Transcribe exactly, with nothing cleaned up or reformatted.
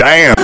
Damn.